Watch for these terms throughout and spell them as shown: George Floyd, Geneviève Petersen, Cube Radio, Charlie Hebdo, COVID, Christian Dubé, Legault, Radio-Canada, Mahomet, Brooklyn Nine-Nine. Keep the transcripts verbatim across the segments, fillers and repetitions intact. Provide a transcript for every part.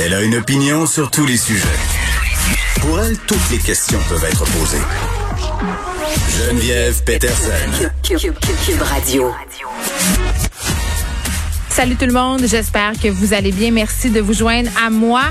Elle a une opinion sur tous les sujets. Pour elle, toutes les questions peuvent être posées. Geneviève Petersen. Cube, Cube, Cube, Cube Radio. Salut tout le monde, j'espère que vous allez bien. Merci de vous joindre à moi.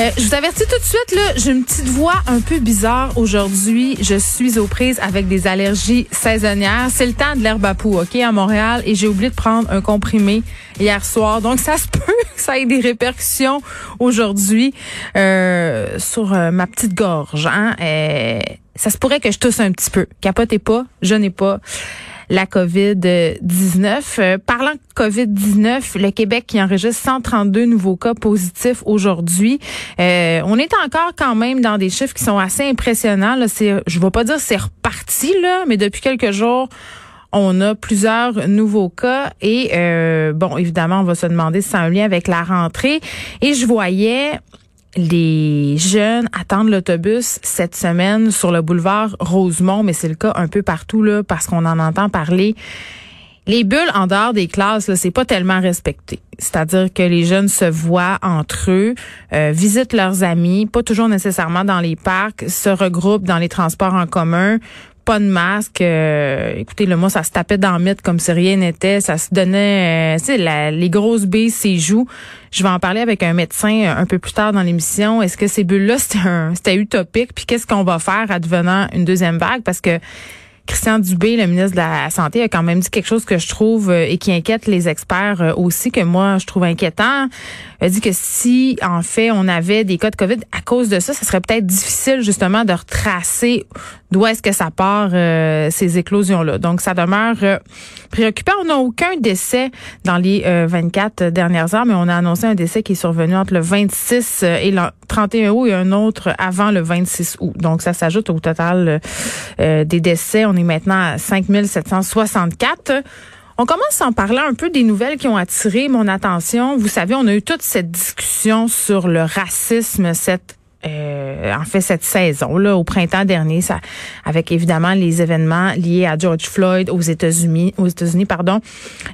Euh, je vous avertis tout de suite, là, j'ai une petite voix un peu bizarre aujourd'hui. Je suis aux prises avec des allergies saisonnières. C'est le temps de l'herbe à poux, OK, à Montréal. Et j'ai oublié de prendre un comprimé hier soir. Donc, ça se peut que ça ait des répercussions aujourd'hui euh, sur euh, ma petite gorge. Hein? Euh, ça se pourrait que je tousse un petit peu. Capotez pas, je n'ai pas la covid dix-neuf. Euh, parlant de covid dix-neuf, le Québec qui enregistre cent trente-deux nouveaux cas positifs aujourd'hui. Euh, on est encore quand même dans des chiffres qui sont assez impressionnants. Là, c'est, je ne vais pas dire c'est reparti, là, mais depuis quelques jours, on a plusieurs nouveaux cas et, euh, bon, évidemment, on va se demander si ça a un lien avec la rentrée. Et je voyais les jeunes attendent l'autobus cette semaine sur le boulevard Rosemont, mais c'est le cas un peu partout là, parce qu'on en entend parler. Les bulles en dehors des classes, là, c'est pas tellement respecté. C'est-à-dire que les jeunes se voient entre eux, euh, visitent leurs amis, pas toujours nécessairement dans les parcs, se regroupent dans les transports en commun. Pas de masque. Euh, écoutez, le moi, ça se tapait dans le mythe comme si rien n'était. Ça se donnait, euh, tu sais, la, les grosses baies, ses joues. Je vais en parler avec un médecin un peu plus tard dans l'émission. Est-ce que ces bulles-là, c'était, un, c'était utopique? Puis qu'est-ce qu'on va faire advenant une deuxième vague? Parce que Christian Dubé, le ministre de la Santé, a quand même dit quelque chose que je trouve euh, et qui inquiète les experts euh, aussi, que moi, je trouve inquiétant. Il a dit que si, en fait, on avait des cas de COVID, à cause de ça, ça serait peut-être difficile, justement, de retracer d'où est-ce que ça part, euh, ces éclosions-là. Donc, ça demeure euh, préoccupant. On n'a aucun décès dans les euh, vingt-quatre dernières heures, mais on a annoncé un décès qui est survenu entre le vingt-six et le trente et un août et un autre avant le vingt-six août. Donc, ça s'ajoute au total euh, des décès. On est maintenant à cinq mille sept cent soixante-quatre. On commence en parlant un peu des nouvelles qui ont attiré mon attention. Vous savez, on a eu toute cette discussion sur le racisme, cette Euh, en fait, cette saison-là, au printemps dernier, ça, avec évidemment les événements liés à George Floyd aux États-Unis, aux États-Unis, pardon.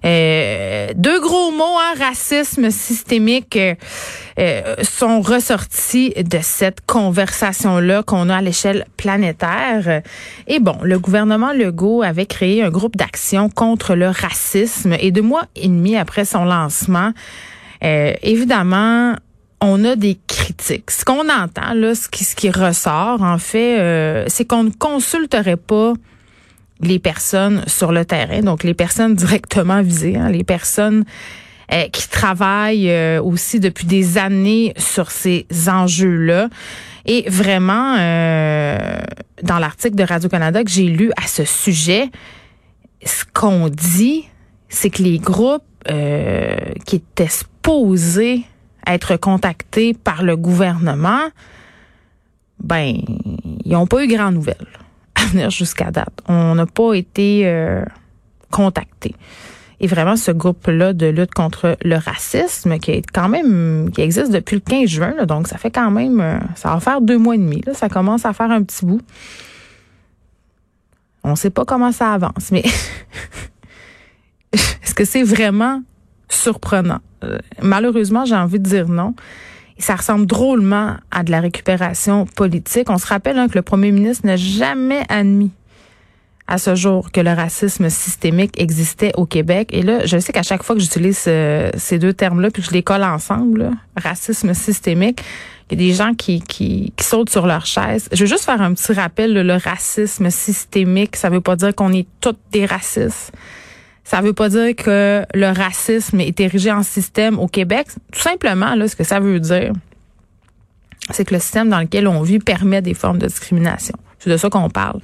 Euh, deux gros mots, hein, racisme systémique, euh, euh, sont ressortis de cette conversation-là qu'on a à l'échelle planétaire. Et bon, le gouvernement Legault avait créé un groupe d'action contre le racisme. Et deux mois et demi après son lancement, euh, évidemment, on a des critiques. Ce qu'on entend, là, ce qui, ce qui ressort, en fait, euh, c'est qu'on ne consulterait pas les personnes sur le terrain, donc les personnes directement visées, hein, les personnes euh, qui travaillent euh, aussi depuis des années sur ces enjeux-là. Et vraiment, euh, dans l'article de Radio-Canada que j'ai lu à ce sujet, ce qu'on dit, c'est que les groupes euh, qui étaient supposés être contactés par le gouvernement, ben, ils n'ont pas eu grand nouvelle à venir jusqu'à date. On n'a pas été euh, contactés. Et vraiment, ce groupe-là de lutte contre le racisme, qui est quand même, qui existe depuis le quinze juin, là, donc ça fait quand même, ça va faire deux mois et demi, là, ça commence à faire un petit bout. On ne sait pas comment ça avance, mais est-ce que c'est vraiment surprenant? Malheureusement, j'ai envie de dire non. Ça ressemble drôlement à de la récupération politique. On se rappelle hein, que le premier ministre n'a jamais admis à ce jour que le racisme systémique existait au Québec. Et là, je sais qu'à chaque fois que j'utilise euh, ces deux termes-là, puis que je les colle ensemble, là, racisme systémique, il y a des gens qui, qui, qui sautent sur leur chaise. Je veux juste faire un petit rappel, là, le racisme systémique, ça veut pas dire qu'on est tous des racistes. Ça veut pas dire que le racisme est érigé en système au Québec. Tout simplement, là, ce que ça veut dire, c'est que le système dans lequel on vit permet des formes de discrimination. C'est de ça qu'on parle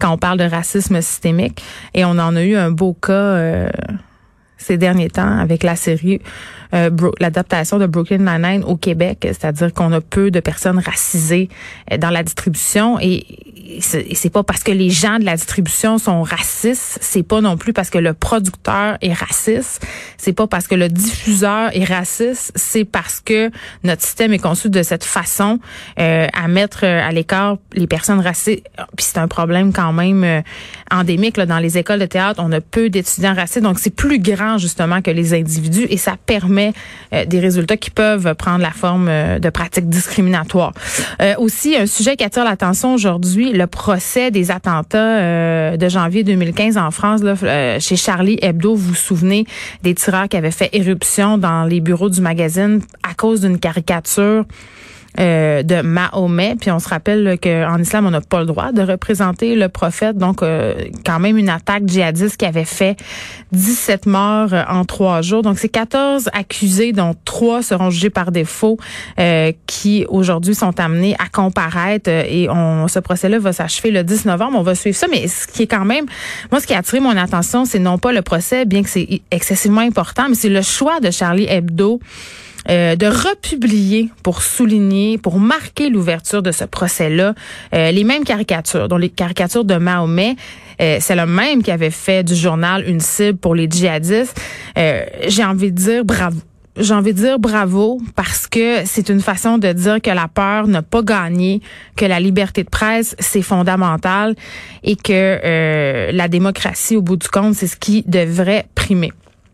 quand on parle de racisme systémique. Et on en a eu un beau cas euh, ces derniers temps avec la série, euh, Bro- l'adaptation de Brooklyn Nine-Nine au Québec. C'est-à-dire qu'on a peu de personnes racisées dans la distribution et Et c'est pas parce que les gens de la distribution sont racistes, c'est pas non plus parce que le producteur est raciste, c'est pas parce que le diffuseur est raciste, c'est parce que notre système est conçu de cette façon euh, à mettre à l'écart les personnes racistes. Puis c'est un problème quand même endémique là, dans les écoles de théâtre, on a peu d'étudiants racistes, donc c'est plus grand faire justement que les individus et ça permet euh, des résultats qui peuvent prendre la forme euh, de pratiques discriminatoires. Euh, aussi, un sujet qui attire l'attention aujourd'hui, le procès des attentats euh, de janvier deux mille quinze en France, là, euh, chez Charlie Hebdo. Vous vous souvenez des tireurs qui avaient fait éruption dans les bureaux du magazine à cause d'une caricature Euh, de Mahomet, puis on se rappelle là, qu'en islam, on n'a pas le droit de représenter le prophète, donc euh, quand même une attaque djihadiste qui avait fait dix-sept morts euh, en trois jours. Donc, c'est quatorze accusés, dont trois seront jugés par défaut, euh, qui aujourd'hui sont amenés à comparaître euh, et on, ce procès-là va s'achever le dix novembre. On va suivre ça, mais ce qui est quand même, moi, ce qui a attiré mon attention, c'est non pas le procès, bien que c'est excessivement important, mais c'est le choix de Charlie Hebdo Euh, de republier pour souligner, pour marquer l'ouverture de ce procès-là, euh, les mêmes caricatures, dont les caricatures de Mahomet. Euh, c'est le même qui avait fait du journal une cible pour les djihadistes. Euh, j'ai envie de dire bravo. J'ai envie de dire bravo parce que c'est une façon de dire que la peur n'a pas gagné, que la liberté de presse, c'est fondamental et que euh, la démocratie, au bout du compte, c'est ce qui devrait primer.